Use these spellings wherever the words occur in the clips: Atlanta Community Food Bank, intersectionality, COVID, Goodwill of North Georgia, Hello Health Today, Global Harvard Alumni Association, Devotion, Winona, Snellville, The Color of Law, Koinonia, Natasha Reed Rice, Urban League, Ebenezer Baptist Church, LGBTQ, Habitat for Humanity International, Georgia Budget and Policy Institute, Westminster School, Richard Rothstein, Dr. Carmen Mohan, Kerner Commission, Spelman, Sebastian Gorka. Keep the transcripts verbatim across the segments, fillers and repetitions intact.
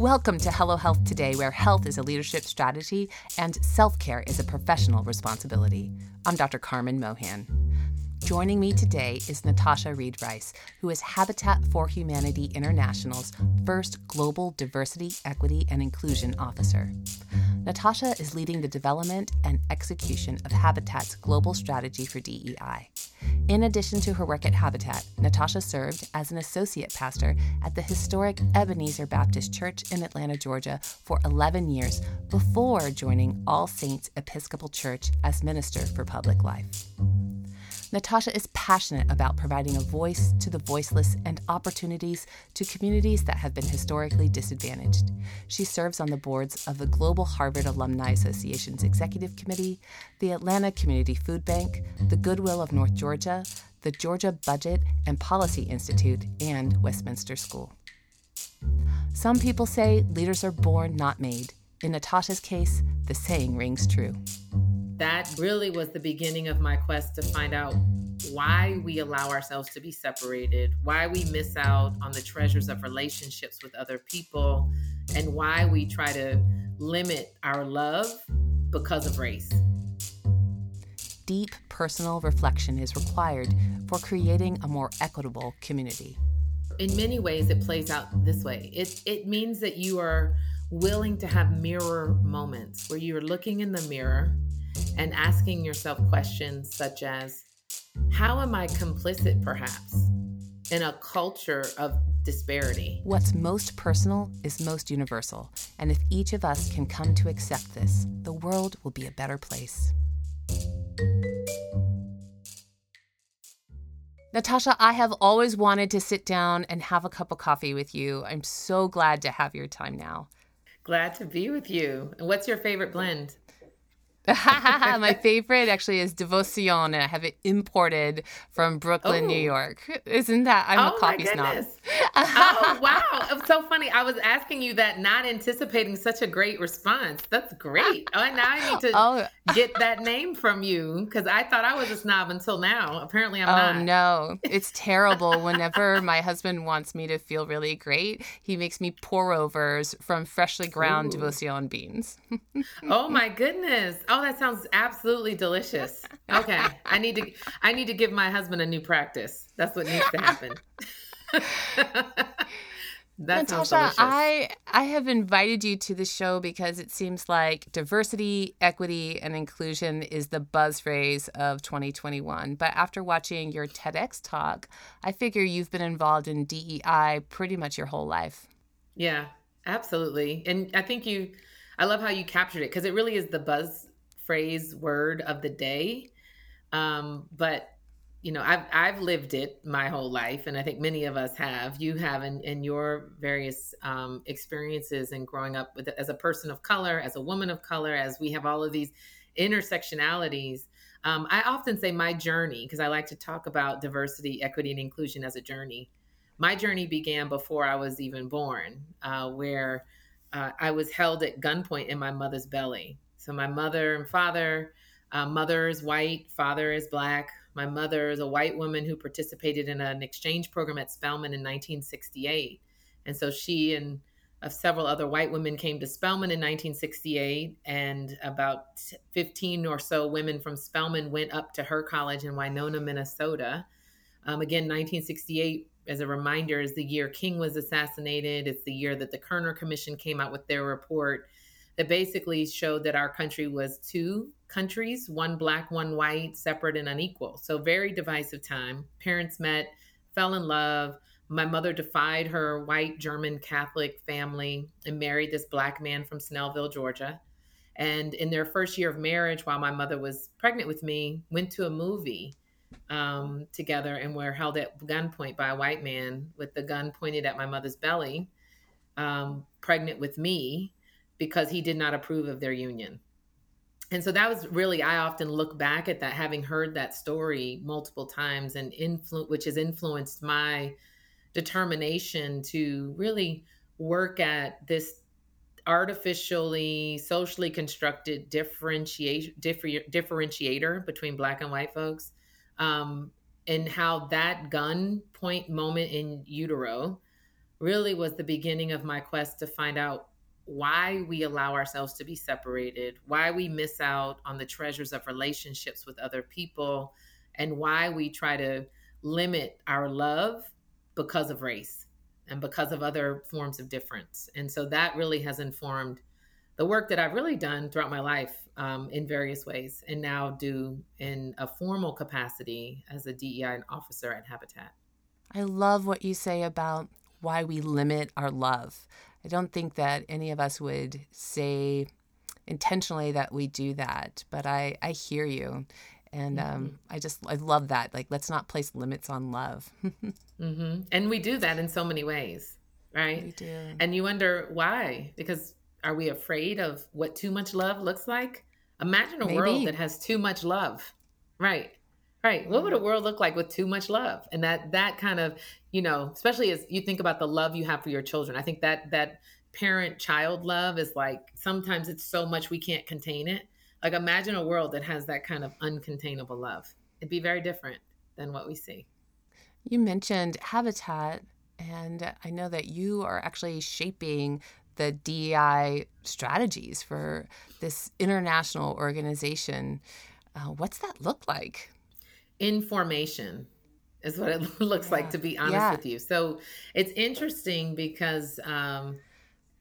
Welcome to Hello Health Today, where health is a leadership strategy and self-care is a professional responsibility. I'm Doctor Carmen Mohan. Joining me today is Natasha Reed Rice, who is Habitat for Humanity International's first Global Diversity, Equity, and Inclusion Officer. Natasha is leading the development and execution of Habitat's global strategy for D E I. In addition to her work at Habitat, Natasha served as an associate pastor at the historic Ebenezer Baptist Church in Atlanta, Georgia for eleven years before joining All Saints Episcopal Church as minister for public life. Natasha is passionate about providing a voice to the voiceless and opportunities to communities that have been historically disadvantaged. She serves on the boards of the Global Harvard Alumni Association's Executive Committee, the Atlanta Community Food Bank, the Goodwill of North Georgia, the Georgia Budget and Policy Institute, and Westminster School. Some people say leaders are born, not made. In Natasha's case, the saying rings true. That really was the beginning of my quest to find out why we allow ourselves to be separated, why we miss out on the treasures of relationships with other people, and why we try to limit our love because of race. Deep personal reflection is required for creating a more equitable community. In many ways, it plays out this way. It, it means that you are willing to have mirror moments where you're looking in the mirror and asking yourself questions such as, how am I complicit, perhaps, in a culture of disparity? What's most personal is most universal, and if each of us can come to accept this, the world will be a better place. Natasha, I have always wanted to sit down and have a cup of coffee with you. I'm so glad to have your time now. Glad to be with you. And what's your favorite blend? My favorite actually is Devotion. I have it imported from Brooklyn, Ooh. New York. Isn't that? I'm oh a coffee snob. Oh, wow. It's so funny. I was asking you that, not anticipating such a great response. That's great. Oh, and now I need to oh. get that name from you, because I thought I was a snob until now. Apparently I'm oh, not. Oh, no. It's terrible. Whenever my husband wants me to feel really great, he makes me pour overs from freshly ground Ooh. Devotion beans. Oh, my goodness. Oh, that sounds absolutely delicious. Okay. I need to I need to give my husband a new practice. That's what needs to happen. That sounds delicious. Natasha, I, I have invited you to the show because it seems like diversity, equity, and inclusion is the buzz phrase of twenty twenty-one. But after watching your TEDx talk, I figure you've been involved in D E I pretty much your whole life. Yeah, absolutely. And I think you, I love how you captured it, because it really is the buzz phrase word of the day. Um, but, you know, I've, I've lived it my whole life. And I think many of us have, you have in, in your various um, experiences and growing up with, as a person of color, as a woman of color, as we have all of these intersectionalities. Um, I often say my journey, because I like to talk about diversity, equity, and inclusion as a journey. My journey began before I was even born, uh, where uh, I was held at gunpoint in my mother's belly. So my mother and father, uh, mother is white, father is black. My mother is a white woman who participated in an exchange program at Spelman in nineteen sixty-eight. And so she and uh, several other white women came to Spelman in nineteen sixty-eight, and about fifteen or so women from Spelman went up to her college in Winona, Minnesota. Um, again, nineteen sixty-eight, as a reminder, is the year King was assassinated. It's the year that the Kerner Commission came out with their report that basically showed that our country was two countries, one black, one white, separate and unequal. So very divisive time. Parents met, fell in love. My mother defied her white German Catholic family and married this black man from Snellville, Georgia. And in their first year of marriage, while my mother was pregnant with me, went to a movie um, together and were held at gunpoint by a white man with the gun pointed at my mother's belly, um, pregnant with me, because he did not approve of their union. And so that was really, I often look back at that, having heard that story multiple times, and influ- which has influenced my determination to really work at this artificially, socially constructed differentiation, differ- differentiator between black and white folks, um, and how that gun point moment in utero really was the beginning of my quest to find out why we allow ourselves to be separated, why we miss out on the treasures of relationships with other people, and why we try to limit our love because of race and because of other forms of difference. And so that really has informed the work that I've really done throughout my life um, in various ways, and now do in a formal capacity as a D E I officer at Habitat. I love what you say about why we limit our love. I don't think that any of us would say intentionally that we do that, but I, I hear you. And mm-hmm. um, I just, I love that. Like, let's not place limits on love. mm-hmm. And we do that in so many ways, right? We do. And you wonder why, because are we afraid of what too much love looks like? Imagine a Maybe. world that has too much love, right? Right. What would a world look like with too much love? And that, that kind of, you know, especially as you think about the love you have for your children, I think that, that parent-child love is like, sometimes it's so much we can't contain it. Like, imagine a world that has that kind of uncontainable love. It'd be very different than what we see. You mentioned Habitat, and I know that you are actually shaping the D E I strategies for this international organization. Uh, what's that look like? Information is what it looks yeah. like, to be honest yeah. with you. So it's interesting because um,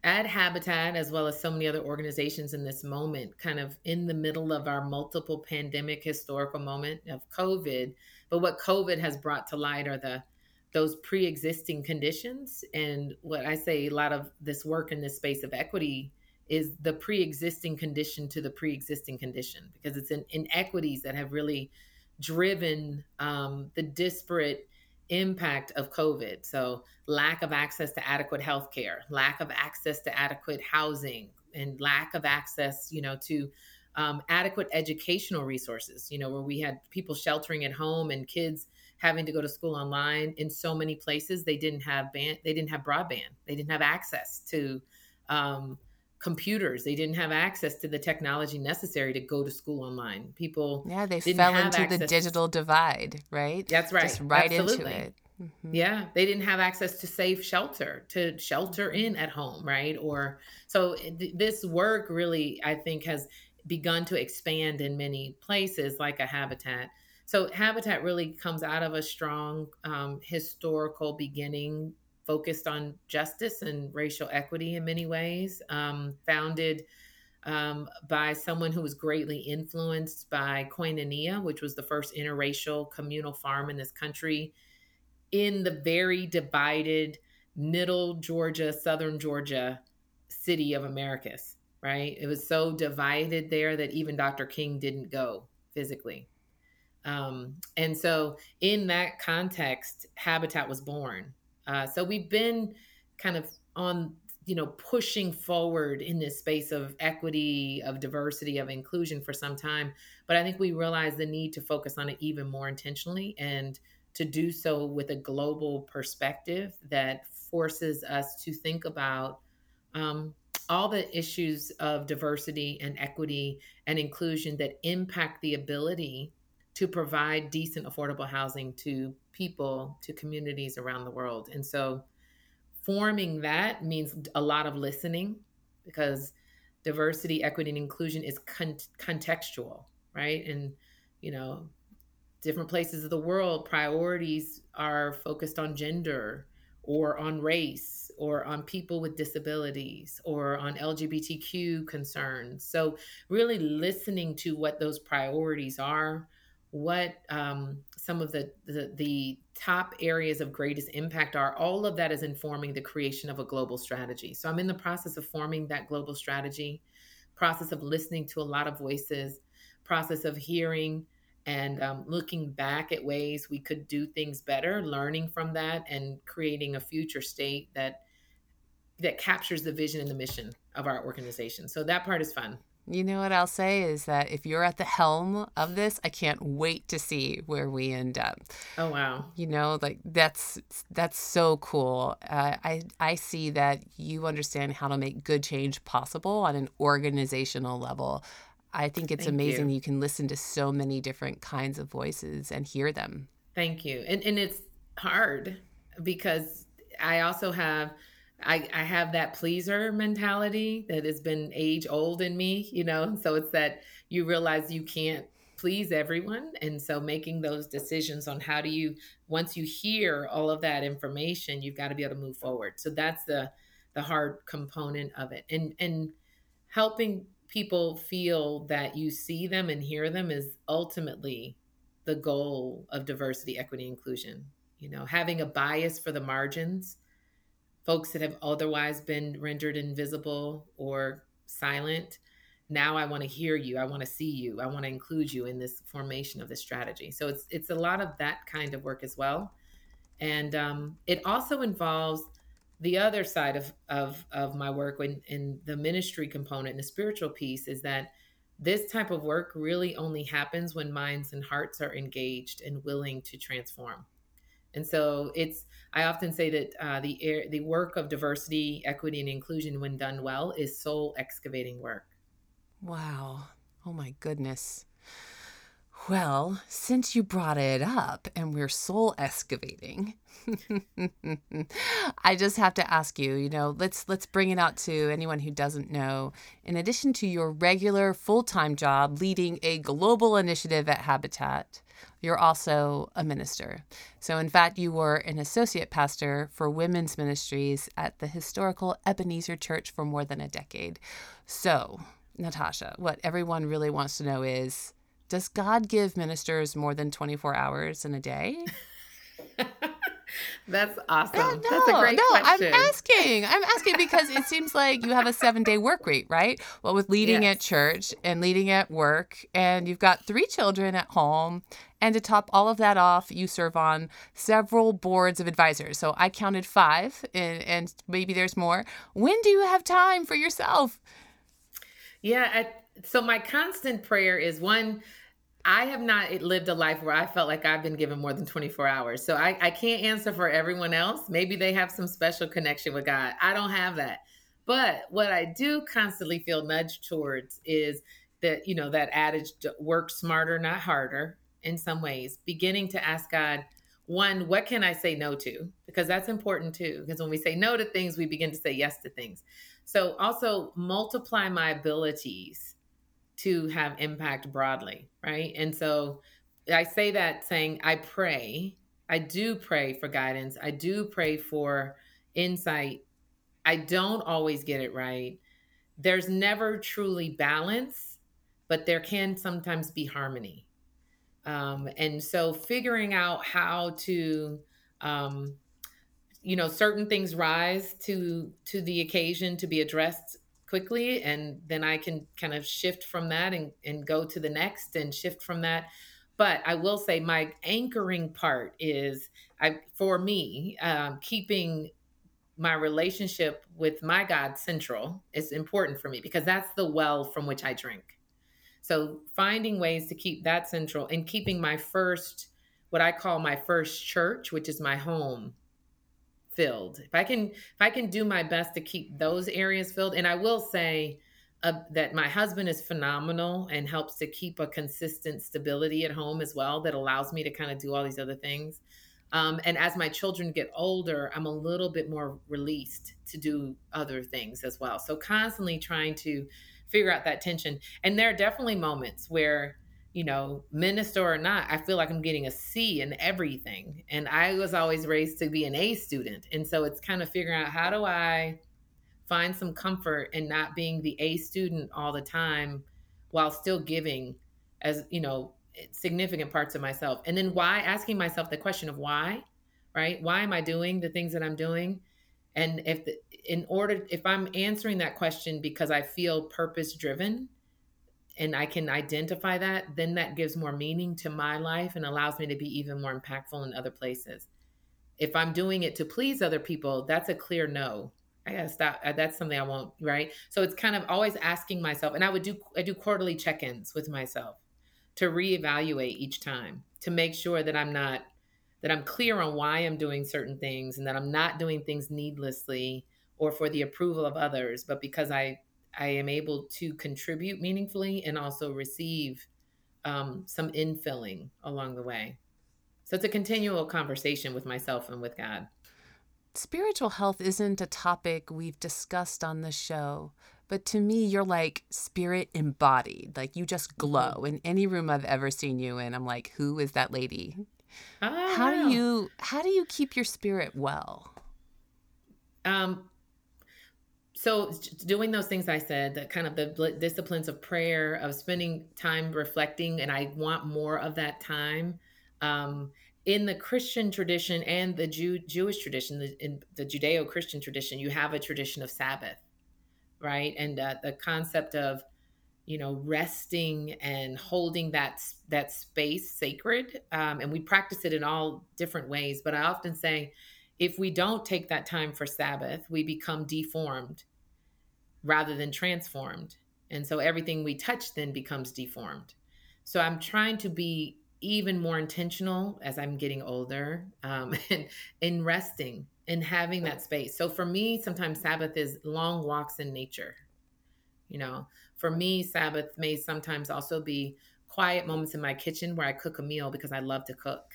at Habitat, as well as so many other organizations in this moment, kind of in the middle of our multiple pandemic historical moment of COVID, but what COVID has brought to light are the those pre-existing conditions. And what I say, a lot of this work in this space of equity is the pre-existing condition to the pre-existing condition, because it's in inequities that have really driven um, the disparate impact of COVID. So lack of access to adequate healthcare, lack of access to adequate housing, and lack of access, you know, to um, adequate educational resources, you know, where we had people sheltering at home and kids having to go to school online. In so many places, they didn't have band, they didn't have broadband, they didn't have access to um, computers, they didn't have access to the technology necessary to go to school online. People, yeah, they didn't fell have into the digital to... divide, right? That's right, just right Absolutely. into it. Mm-hmm. Yeah, they didn't have access to safe shelter, to shelter in at home, right? Or so th- this work really, I think, has begun to expand in many places, like a Habitat. So Habitat really comes out of a strong um, historical beginning focused on justice and racial equity in many ways, um, founded um, by someone who was greatly influenced by Koinonia, which was the first interracial communal farm in this country, in the very divided middle Georgia, southern Georgia city of Americus, right? It was so divided there that even Doctor King didn't go physically. Um, and so in that context, Habitat was born. Uh, so we've been kind of on, you know, pushing forward in this space of equity, of diversity, of inclusion for some time. But I think we realize the need to focus on it even more intentionally, and to do so with a global perspective that forces us to think about um, all the issues of diversity and equity and inclusion that impact the ability to provide decent, affordable housing to people, to communities around the world. And so forming that means a lot of listening, because diversity, equity, and inclusion is con- contextual, right? And, you know, different places of the world, priorities are focused on gender or on race or on people with disabilities or on L G B T Q concerns. So really listening to what those priorities are, what um, some of the, the the top areas of greatest impact are, all of that is informing the creation of a global strategy. So I'm in the process of forming that global strategy, process of listening to a lot of voices, process of hearing and um, looking back at ways we could do things better, learning from that, and creating a future state that that captures the vision and the mission of our organization. So that part is fun. You know what I'll say is that if you're at the helm of this, I can't wait to see where we end up. Oh, wow. You know, like that's that's so cool. Uh, I, I see that you understand how to make good change possible on an organizational level. I think it's Thank amazing you. that you can listen to so many different kinds of voices and hear them. Thank you. And, and it's hard because I also have, I, I have that pleaser mentality that has been age old in me, you know? So it's that you realize you can't please everyone. And so making those decisions on how do you, once you hear all of that information, you've got to be able to move forward. So that's the, the hard component of it. And, and helping people feel that you see them and hear them is ultimately the goal of diversity, equity, inclusion. You know, having a bias for the margins, folks that have otherwise been rendered invisible or silent. Now I want to hear you. I want to see you. I want to include you in this formation of this strategy. So it's it's a lot of that kind of work as well. And um, it also involves the other side of, of, of my work when, in the ministry component and the spiritual piece is that this type of work really only happens when minds and hearts are engaged and willing to transform. And so it's, I often say that uh, the air, the work of diversity, equity, and inclusion when done well is soul excavating work. Wow. Oh my goodness. Well, since you brought it up and we're soul excavating, I just have to ask you, you know, let's let's bring it out to anyone who doesn't know. In addition to your regular full-time job leading a global initiative at Habitat, you're also a minister. So in fact, you were an associate pastor for women's ministries at the historical Ebenezer Church for more than a decade. So, Natasha, what everyone really wants to know is, does God give ministers more than twenty-four hours in a day? That's awesome. Uh, no, That's a great no, question. I'm asking. I'm asking because it seems like you have a seven-day work week, right? Well, with leading yes. at church and leading at work, and you've got three children at home. And to top all of that off, you serve on several boards of advisors. So I counted five, and, and maybe there's more. When do you have time for yourself? Yeah. I, so my constant prayer is, one, I have not lived a life where I felt like I've been given more than twenty-four hours. So I, I can't answer for everyone else. Maybe they have some special connection with God. I don't have that. But what I do constantly feel nudged towards is that, you know, that adage, work smarter, not harder, in some ways, beginning to ask God, one, what can I say no to? Because that's important too. Because when we say no to things, we begin to say yes to things. So also multiply my abilities to have impact broadly, right? And so I say that saying, I pray, I do pray for guidance. I do pray for insight. I don't always get it right. There's never truly balance, but there can sometimes be harmony. Um, and so figuring out how to, um, you know, certain things rise to, to the occasion to be addressed quickly, and then I can kind of shift from that and, and go to the next and shift from that. But I will say my anchoring part is, I, for me, um, keeping my relationship with my God central is important for me because that's the well from which I drink. So finding ways to keep that central and keeping my first, what I call my first church, which is my home, filled. If I can, if I can do my best to keep those areas filled. And I will say uh, that my husband is phenomenal and helps to keep a consistent stability at home as well. That allows me to kind of do all these other things. Um, and as my children get older, I'm a little bit more released to do other things as well. So constantly trying to figure out that tension. And there are definitely moments where, you know, minister or not, I feel like I'm getting a C in everything. And I was always raised to be an A student. And so it's kind of figuring out, how do I find some comfort in not being the A student all the time while still giving, as, you know, significant parts of myself. And then why, asking myself the question of why, right? Why am I doing the things that I'm doing? And if the, in order, if I'm answering that question because I feel purpose driven, and I can identify that, then that gives more meaning to my life and allows me to be even more impactful in other places. If I'm doing it to please other people, that's a clear no. I gotta stop. That's something I won't, right? So it's kind of always asking myself, and I would do, I do quarterly check-ins with myself to reevaluate each time, to make sure that I'm not, that I'm clear on why I'm doing certain things and that I'm not doing things needlessly or for the approval of others, but because I, I am able to contribute meaningfully and also receive um, some infilling along the way. So it's a continual conversation with myself and with God. spiritual health isn't a topic we've discussed on the show, but to me, you're like spirit embodied. Like you just glow in any room I've ever seen you in. I'm like, who is that lady? Oh. How do you how do you keep your spirit well? Um. So doing those things I said, the kind of the disciplines of prayer, of spending time reflecting, and I want more of that time. Um, in the Christian tradition and the Jew, Jewish tradition, the, in the Judeo-Christian tradition, you have a tradition of Sabbath, right? And uh, the concept of, you know, resting and holding that that space sacred. Um, and we practice it in all different ways. But I often say, if we don't take that time for Sabbath, we become deformed rather than transformed. And so everything we touch then becomes deformed. So I'm trying to be even more intentional as I'm getting older, um, and in resting and having that space. So for me, sometimes Sabbath is long walks in nature. You know, for me, Sabbath may sometimes also be quiet moments in my kitchen where I cook a meal because I love to cook.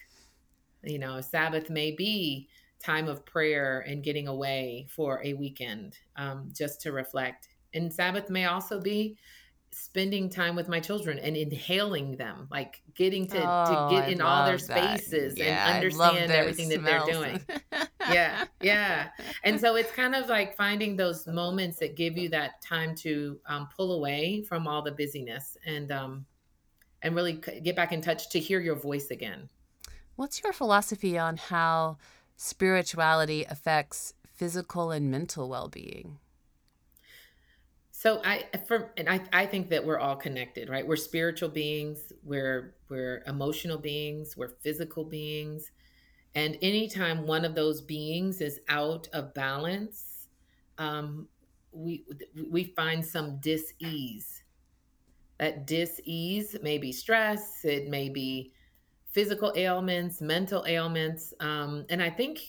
You know, Sabbath may be time of prayer and getting away for a weekend, um, just to reflect. And Sabbath may also be spending time with my children and inhaling them, like getting to, oh, to get I in all their spaces yeah, and understand everything smells. that they're doing. yeah. Yeah. And so it's kind of like finding those moments that give you that time to um, pull away from all the busyness and, um, and really get back in touch to hear your voice again. What's your philosophy on how spirituality affects physical and mental well-being? So I, for, and I, I think that we're all connected, right? We're spiritual beings, we're, we're emotional beings, we're physical beings. And anytime one of those beings is out of balance, um, we, we find some dis-ease. That dis-ease may be stress, it may be physical ailments, mental ailments. Um, and I think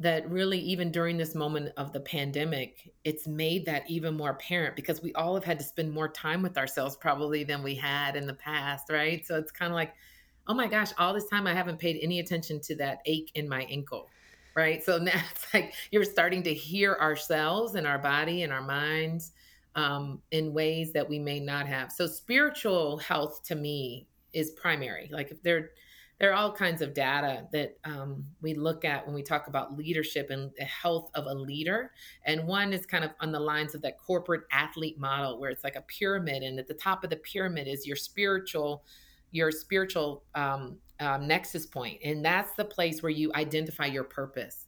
that really even during this moment of the pandemic, it's made that even more apparent because we all have had to spend more time with ourselves probably than we had in the past, right? So it's kind of like, oh my gosh, all this time I haven't paid any attention to that ache in my ankle, right? So now it's like you're starting to hear ourselves and our body and our minds um, in ways that we may not have. So spiritual health to me is primary. Like if they're There are all kinds of data that um, we look at when we talk about leadership and the health of a leader. And one is kind of on the lines of that corporate athlete model where it's like a pyramid. And at the top of the pyramid is your spiritual, your spiritual um, um, nexus point. And that's the place where you identify your purpose.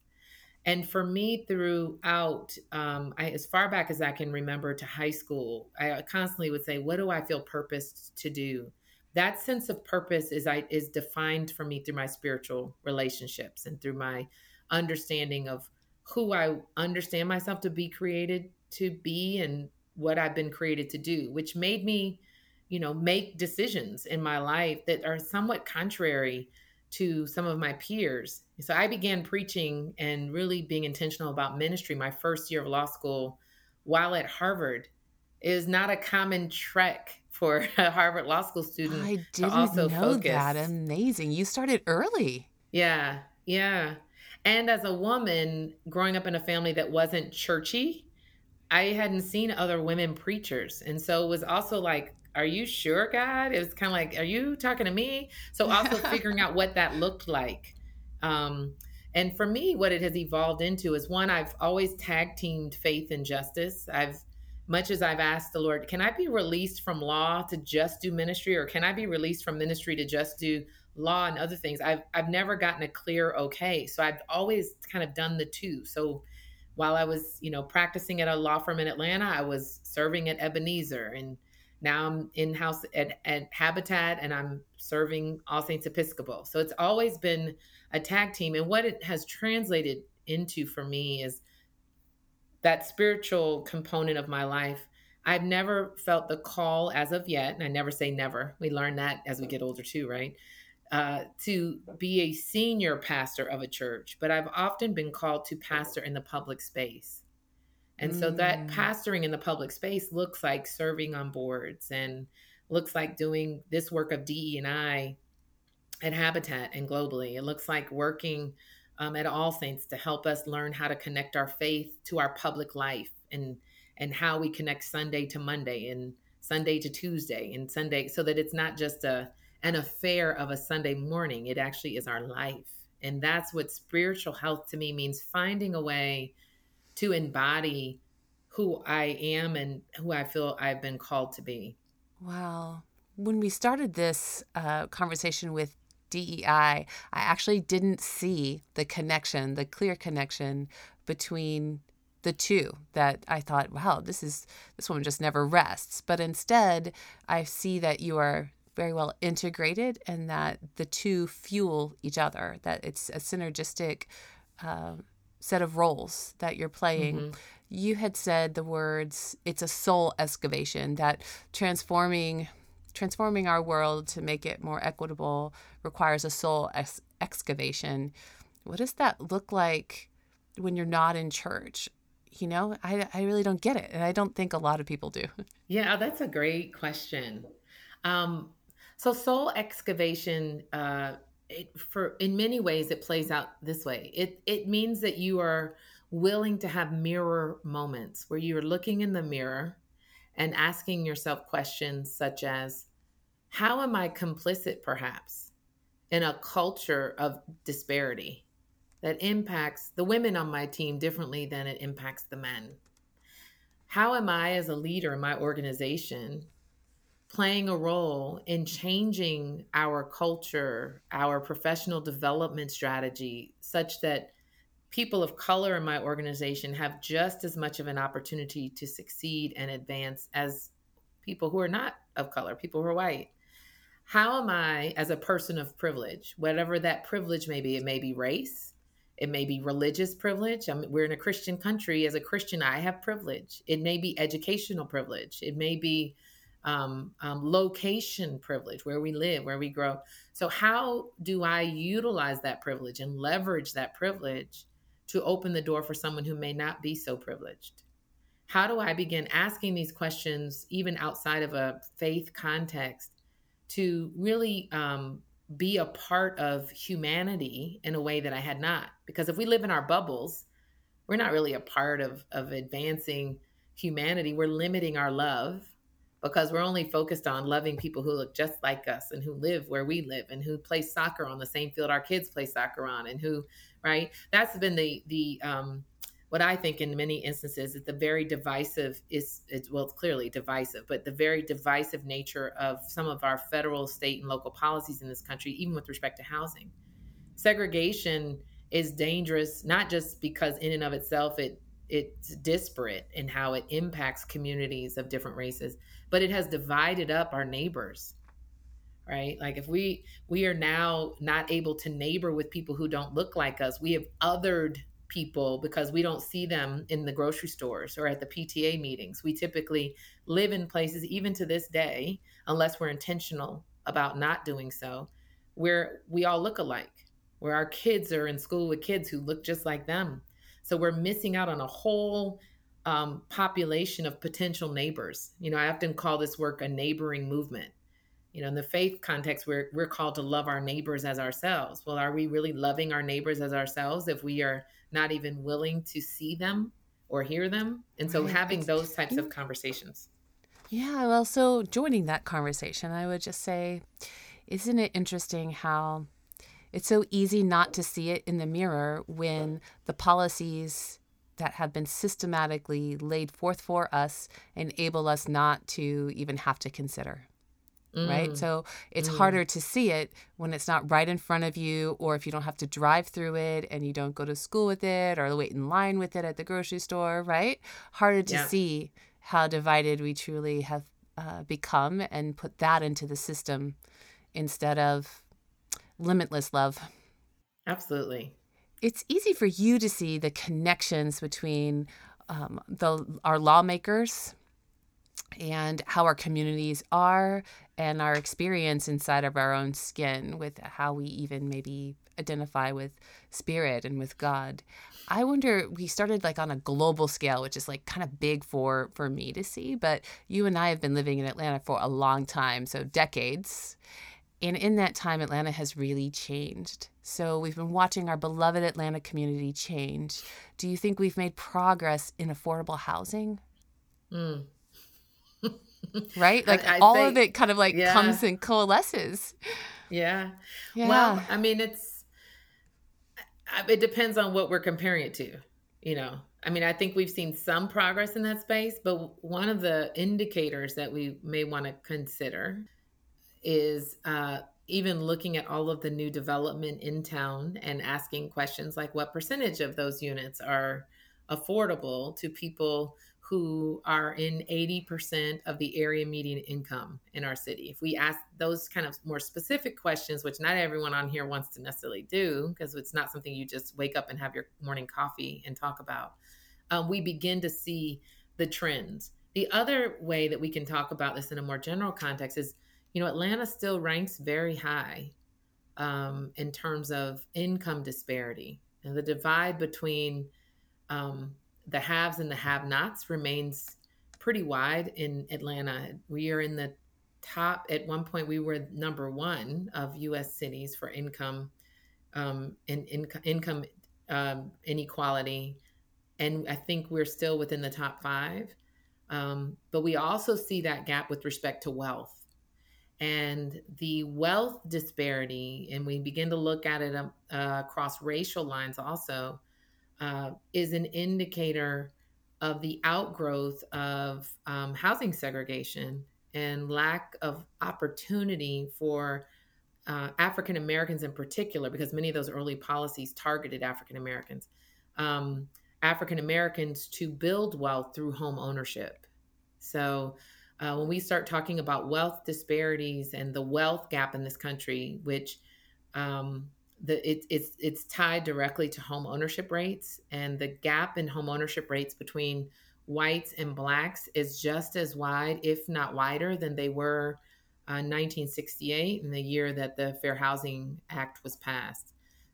And for me throughout, um, I, as far back as I can remember to high school, I constantly would say, what do I feel purposed to do? That sense of purpose is I is defined for me through my spiritual relationships and through my understanding of who I understand myself to be created to be and what I've been created to do, which made me, you know, make decisions in my life that are somewhat contrary to some of my peers. So I began preaching and really being intentional about ministry my first year of law school while at Harvard. It is not a common trek for a Harvard Law School student I didn't to also know focus. That. Amazing. You started early. Yeah. Yeah. And as a woman growing up in a family that wasn't churchy, I hadn't seen other women preachers. And so it was also like, are you sure, God? It was kind of like, are you talking to me? So also figuring out what that looked like. Um, and for me, what it has evolved into is one, I've always tag teamed faith and justice. I've Much as I've asked the Lord, can I be released from law to just do ministry, or can I be released from ministry to just do law and other things? I've I've never gotten a clear okay. So I've always kind of done the two. So while I was, you know, practicing at a law firm in Atlanta, I was serving at Ebenezer, and now I'm in-house at, at Habitat, and I'm serving All Saints Episcopal. So it's always been a tag team. And what it has translated into for me is that spiritual component of my life. I've never felt the call as of yet, and I never say never. We learn that as we get older too, right? Uh, to be a senior pastor of a church, but I've often been called to pastor in the public space. And mm. so that pastoring in the public space looks like serving on boards and looks like doing this work of D E and I at Habitat and globally. It looks like working um, at All Saints to help us learn how to connect our faith to our public life, and and how we connect Sunday to Monday and Sunday to Tuesday and Sunday, so that it's not just a an affair of a Sunday morning. It actually is our life. And that's what spiritual health to me means, finding a way to embody who I am and who I feel I've been called to be. Wow. When we started this uh, conversation with D E I, I actually didn't see the connection, the clear connection between the two, that I thought, wow, this is this woman just never rests. But instead, I see that you are very well integrated and that the two fuel each other, that it's a synergistic uh, set of roles that you're playing. Mm-hmm. You had said the words, it's a soul excavation, that transforming transforming our world to make it more equitable requires a soul ex- excavation. What does that look like when you're not in church? You know, I, I really don't get it. And I don't think a lot of people do. Yeah, that's a great question. Um, so soul excavation, uh, it, for in many ways, it plays out this way. It it means that you are willing to have mirror moments where you're looking in the mirror and asking yourself questions such as, how am I complicit, perhaps, in a culture of disparity that impacts the women on my team differently than it impacts the men? How am I, as a leader in my organization, playing a role in changing our culture, our professional development strategy, such that people of color in my organization have just as much of an opportunity to succeed and advance as people who are not of color, people who are white? How am I, as a person of privilege, whatever that privilege may be? It may be race. It may be religious privilege. I mean, we're in a Christian country. As a Christian, I have privilege. It may be educational privilege. It may be um, um, location privilege, where we live, where we grow. So how do I utilize that privilege and leverage that privilege to open the door for someone who may not be so privileged? How do I begin asking these questions, even outside of a faith context, to really um, be a part of humanity in a way that I had not? Because if we live in our bubbles, we're not really a part of, of advancing humanity. We're limiting our love because we're only focused on loving people who look just like us and who live where we live and who play soccer on the same field our kids play soccer on and who, right? That's been the, the um, what I think in many instances is the very divisive is, is, well, it's clearly divisive, but the very divisive nature of some of our federal, state, and local policies in this country, even with respect to housing. Segregation is dangerous, not just because in and of itself it it's disparate in how it impacts communities of different races, but it has divided up our neighbors, right? Like if we, we are now not able to neighbor with people who don't look like us, we have othered people because we don't see them in the grocery stores or at the P T A meetings. We typically live in places, even to this day, unless we're intentional about not doing so, where we all look alike, where our kids are in school with kids who look just like them. So we're missing out on a whole um, population of potential neighbors. You know, I often call this work a neighboring movement. You know, in the faith context, we're, we're called to love our neighbors as ourselves. Well, are we really loving our neighbors as ourselves if we are not even willing to see them or hear them? And so right. having those types of conversations. Yeah, well, so joining that conversation, I would just say, isn't it interesting how it's so easy not to see it in the mirror when the policies that have been systematically laid forth for us enable us not to even have to consider, mm. right? So it's mm. harder to see it when it's not right in front of you, or if you don't have to drive through it and you don't go to school with it or wait in line with it at the grocery store, right? Harder to yeah. see how divided we truly have uh, become, and put that into the system instead of limitless love. Absolutely. It's easy for you to see the connections between um, the our lawmakers and how our communities are, and our experience inside of our own skin with how we even maybe identify with spirit and with God. I wonder, we started like on a global scale, which is like kind of big for, for me to see, but you and I have been living in Atlanta for a long time, so decades. And in that time, Atlanta has really changed So we've been watching our beloved Atlanta community change. Do you think we've made progress in affordable housing? Mm. Right? Like I, I all think, of it kind of like yeah. comes and coalesces. Yeah. yeah. Well, I mean, it's, it depends on what we're comparing it to, you know? I mean, I think we've seen some progress in that space, but one of the indicators that we may want to consider is uh, even looking at all of the new development in town and asking questions like what percentage of those units are affordable to people who are in eighty percent of the area median income in our city. If we ask those kind of more specific questions, which not everyone on here wants to necessarily do, because it's not something you just wake up and have your morning coffee and talk about, um, we begin to see the trends. The other way that we can talk about this in a more general context is, you know, Atlanta still ranks very high um, in terms of income disparity. And the divide between um, the haves and the have-nots remains pretty wide in Atlanta. We are in the top, at one point we were number one of U S cities for income um, and in, income um, inequality. And I think we're still within the top five. Um, but we also see that gap with respect to wealth. And the wealth disparity, and we begin to look at it um, uh, across racial lines also, Uh, is an indicator of the outgrowth of um, housing segregation and lack of opportunity for uh, African Americans in particular, because many of those early policies targeted African Americans, um, African Americans to build wealth through home ownership. So uh, when we start talking about wealth disparities and the wealth gap in this country, which um, The, it, it's it's tied directly to home ownership rates, and the gap in home ownership rates between whites and blacks is just as wide, if not wider, than they were in uh, nineteen sixty-eight, in the year that the Fair Housing Act was passed.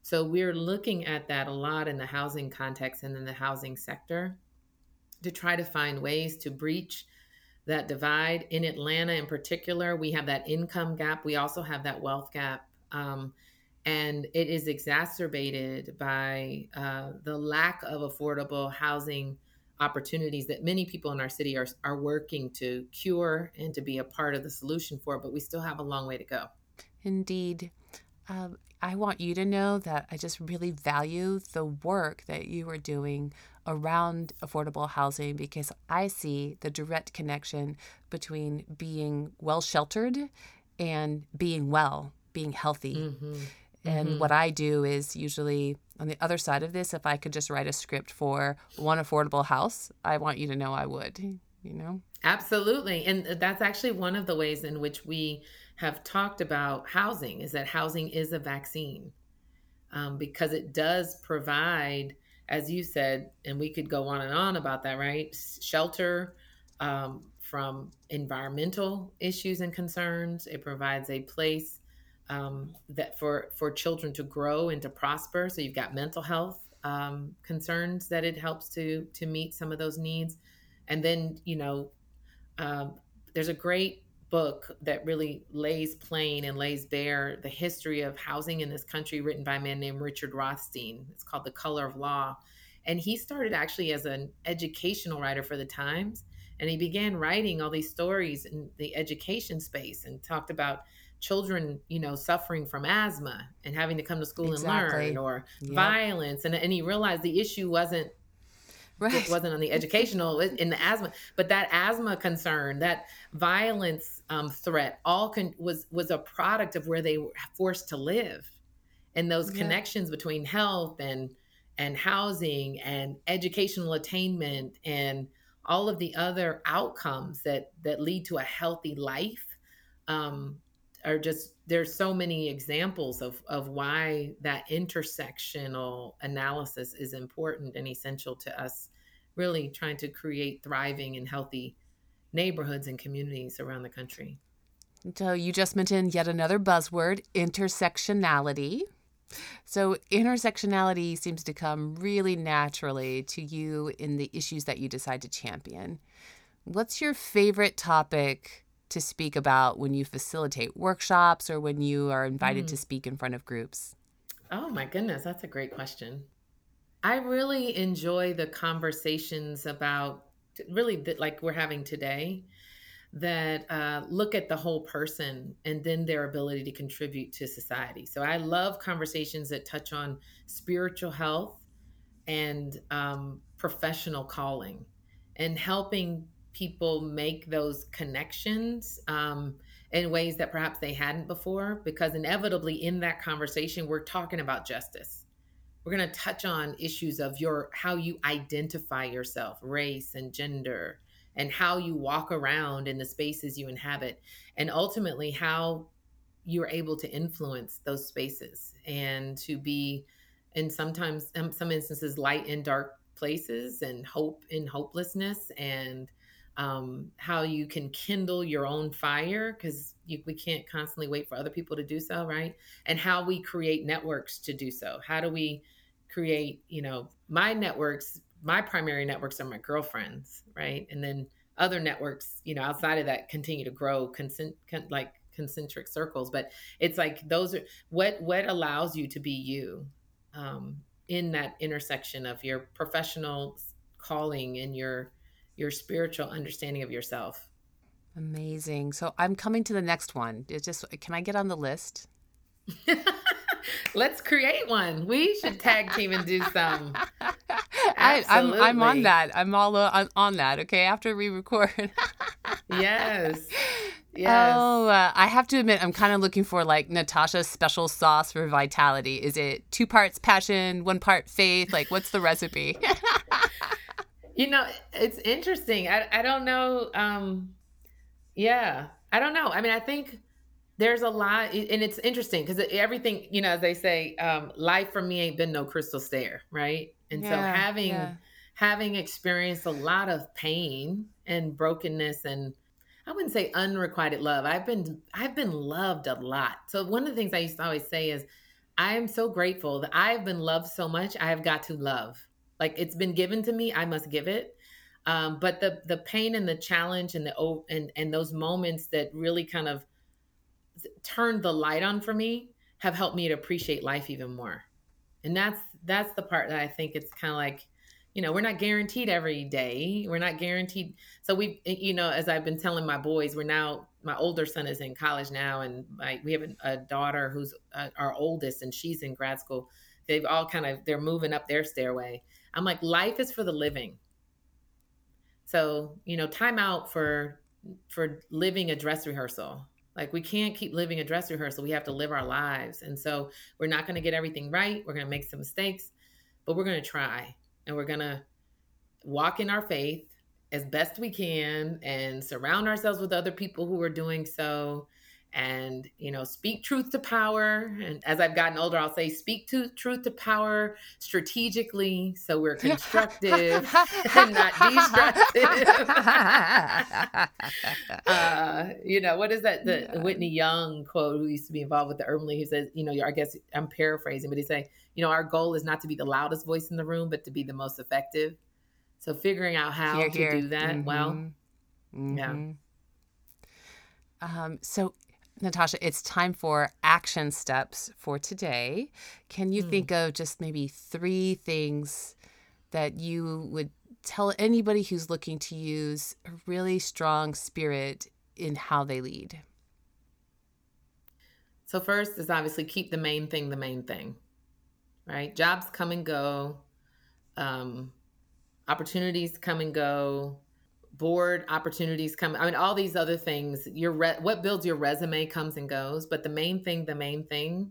So we're looking at that a lot in the housing context and in the housing sector to try to find ways to breach that divide. In Atlanta in particular, we have that income gap. We also have that wealth gap. Um, And it is exacerbated by uh, the lack of affordable housing opportunities that many people in our city are are working to cure and to be a part of the solution for, but we still have a long way to go. Indeed. Um, I want you to know that I just really value the work that you are doing around affordable housing, because I see the direct connection between being well-sheltered and being well, being healthy. Mm-hmm. And mm-hmm. what I do is usually on the other side of this, if I could just write a script for one affordable house, I want you to know I would, you know? Absolutely. And that's actually one of the ways in which we have talked about housing, is that housing is a vaccine, um, because it does provide, as you said, and we could go on and on about that, right? Shelter um, from environmental issues and concerns. It provides a place Um, that for, for children to grow and to prosper. So you've got mental health um, concerns that it helps to to meet some of those needs. And then, you know, um, there's a great book that really lays plain and lays bare the history of housing in this country, written by a man named Richard Rothstein. It's called The Color of Law. And he started actually as an educational writer for the Times. And he began writing all these stories in the education space and talked about children, you know, suffering from asthma and having to come to school exactly. and learn, or yep. violence. And, and he realized the issue wasn't, right. it wasn't on the educational in the asthma, but that asthma concern, that violence um, threat all con- was, was a product of where they were forced to live, and those yeah. connections between health and, and housing and educational attainment and all of the other outcomes that, that lead to a healthy life. Um, Are just there's so many examples of of why that intersectional analysis is important and essential to us really trying to create thriving and healthy neighborhoods and communities around the country. So you just mentioned yet another buzzword, intersectionality. So intersectionality seems to come really naturally to you in the issues that you decide to champion. What's your favorite topic to speak about when you facilitate workshops or when you are invited mm. to speak in front of groups? Oh my goodness, that's a great question. I really enjoy the conversations about really that, like we're having today, that uh, look at the whole person and then their ability to contribute to society. So I love conversations that touch on spiritual health and um, professional calling and helping people make those connections um, in ways that perhaps they hadn't before, because inevitably in that conversation, we're talking about justice. We're going to touch on issues of your how you identify yourself, race and gender, and how you walk around in the spaces you inhabit, and ultimately how you're able to influence those spaces and to be in sometimes, in some instances, light in dark places and hope in hopelessness, and um, how you can kindle your own fire, because we can't constantly wait for other people to do so, right? And how we create networks to do so. How do we create, you know, my networks, my primary networks are my girlfriends, right? And then other networks, you know, outside of that continue to grow consent, con- like concentric circles. But it's like, those are what, what allows you to be you um, in that intersection of your professional calling and your, your spiritual understanding of yourself. Amazing. So I'm coming to the next one. It's just, can I get on the list? Let's create one. We should tag team and do some. I, I'm, I'm on that. I'm all on, on that. Okay. After we record. Yes. Yes. Oh, uh, I have to admit, I'm kind of looking for like Natasha's special sauce for vitality. Is it two parts passion, one part faith? Like, what's the recipe? You know, it's interesting. I, I don't know. Um, yeah, I don't know. I mean, I think there's a lot, and it's interesting because everything, you know, as they say, um, life for me ain't been no crystal stair, right? And yeah, so having yeah. having experienced a lot of pain and brokenness, and I wouldn't say unrequited love. I've been I've been loved a lot. So one of the things I used to always say is, I am so grateful that I've been loved so much. I have got to love. Like, it's been given to me, I must give it. Um, but the the pain and the challenge and the and and those moments that really kind of turned the light on for me have helped me to appreciate life even more. And that's, that's the part that I think it's kind of like, you know, we're not guaranteed every day. We're not guaranteed. So we, you know, as I've been telling my boys, we're now, my older son is in college now. And my, we have a daughter who's uh, our oldest, and she's in grad school. They've all kind of, they're moving up their stairway. I'm like, life is for the living. So, you know, time out for, for living a dress rehearsal. Like, we can't keep living a dress rehearsal. We have to live our lives. And so we're not going to get everything right. We're going to make some mistakes, but we're going to try, and we're going to walk in our faith as best we can and surround ourselves with other people who are doing so, and, you know, speak truth to power. And as I've gotten older, I'll say speak to truth to power strategically, so we're constructive and not destructive. uh, you know, what is that? The yeah. Whitney Young quote, who used to be involved with the Urban League, who says, you know, I guess I'm paraphrasing, but he's saying, you know, our goal is not to be the loudest voice in the room, but to be the most effective. So figuring out how here, to here. do that mm-hmm. well. Mm-hmm. Yeah. Um, so Natasha, it's time for action steps for today. Can you mm. think of just maybe three things that you would tell anybody who's looking to use a really strong spirit in how they lead? So first is obviously keep the main thing the main thing, right? Jobs come and go, um, opportunities come and go, board opportunities come. I mean, all these other things, your re- what builds your resume comes and goes, but the main thing, the main thing,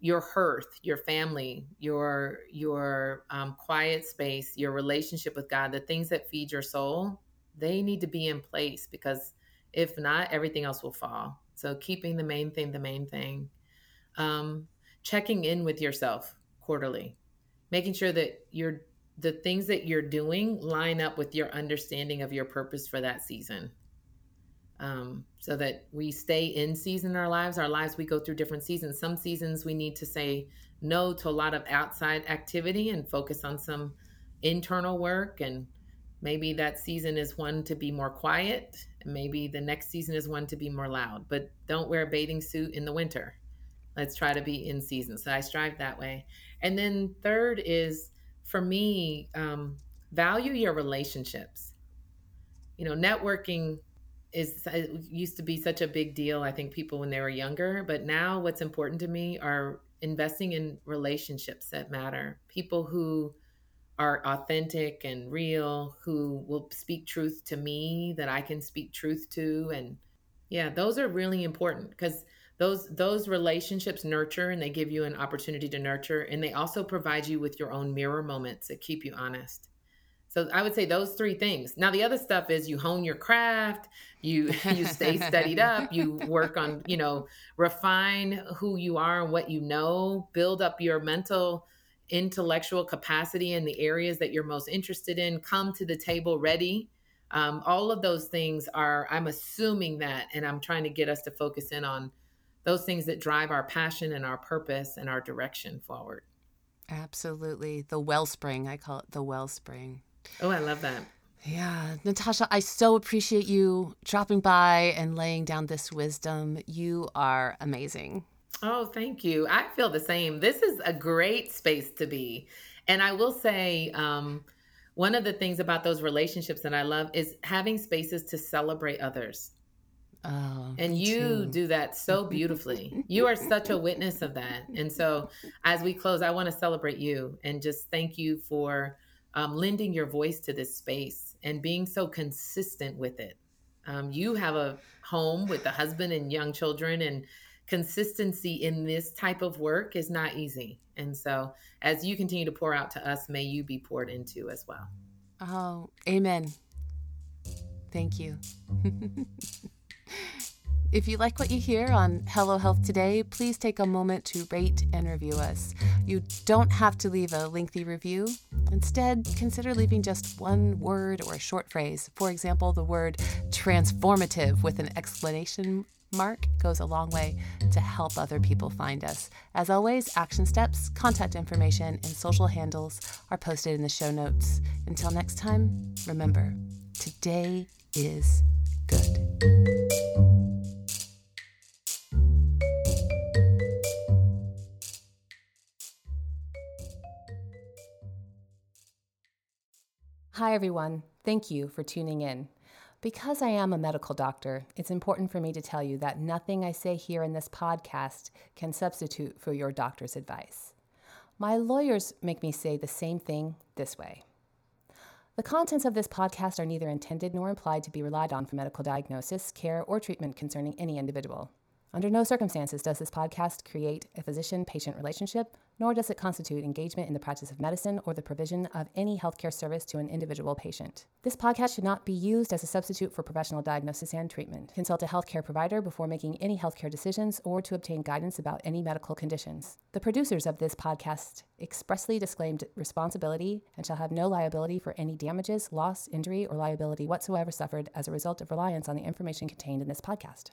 your hearth, your family, your, your um, quiet space, your relationship with God, the things that feed your soul, they need to be in place, because if not, everything else will fall. So keeping the main thing, the main thing, um, checking in with yourself quarterly, making sure that you're the things that you're doing line up with your understanding of your purpose for that season. Um, so that we stay in season in our lives. Our lives, we go through different seasons. Some seasons we need to say no to a lot of outside activity and focus on some internal work. And maybe that season is one to be more quiet. And maybe the next season is one to be more loud, but don't wear a bathing suit in the winter. Let's try to be in season. So I strive that way. And then third is, for me, um, value your relationships. You know, networking is it used to be such a big deal, I think, people when they were younger. But now what's important to me are investing in relationships that matter. People who are authentic and real, who will speak truth to me that I can speak truth to. And yeah, those are really important because those those relationships nurture, and they give you an opportunity to nurture. And they also provide you with your own mirror moments that keep you honest. So I would say those three things. Now, the other stuff is you hone your craft, you you stay studied up, you work on, you know, refine who you are and what you know, build up your mental, intellectual capacity in the areas that you're most interested in, come to the table ready. Um, all of those things are, I'm assuming that, and I'm trying to get us to focus in on those things that drive our passion and our purpose and our direction forward. Absolutely. The wellspring. I call it the wellspring. Oh, I love that. Yeah. Natasha, I so appreciate you dropping by and laying down this wisdom. You are amazing. Oh, thank you. I feel the same. This is a great space to be. And I will say, um, one of the things about those relationships that I love is having spaces to celebrate others. Oh, and you too. Do that so beautifully. You are such a witness of that. And so as we close, I want to celebrate you and just thank you for um, lending your voice to this space and being so consistent with it. Um, you have a home with a husband and young children, and consistency in this type of work is not easy. And so as you continue to pour out to us, may you be poured into as well. Oh, amen. Thank you. If you like what you hear on Hello Health Today, please take a moment to rate and review us. You don't have to leave a lengthy review. Instead, consider leaving just one word or a short phrase. For example, the word transformative with an exclamation mark goes a long way to help other people find us. As always, action steps, contact information, and social handles are posted in the show notes. Until next time, remember, today is good. Hi, everyone. Thank you for tuning in. Because I am a medical doctor, it's important for me to tell you that nothing I say here in this podcast can substitute for your doctor's advice. My lawyers make me say the same thing this way. The contents of this podcast are neither intended nor implied to be relied on for medical diagnosis, care, or treatment concerning any individual. Under no circumstances does this podcast create a physician-patient relationship, nor does it constitute engagement in the practice of medicine or the provision of any healthcare service to an individual patient. This podcast should not be used as a substitute for professional diagnosis and treatment. Consult a healthcare provider before making any healthcare decisions or to obtain guidance about any medical conditions. The producers of this podcast expressly disclaimed responsibility and shall have no liability for any damages, loss, injury, or liability whatsoever suffered as a result of reliance on the information contained in this podcast.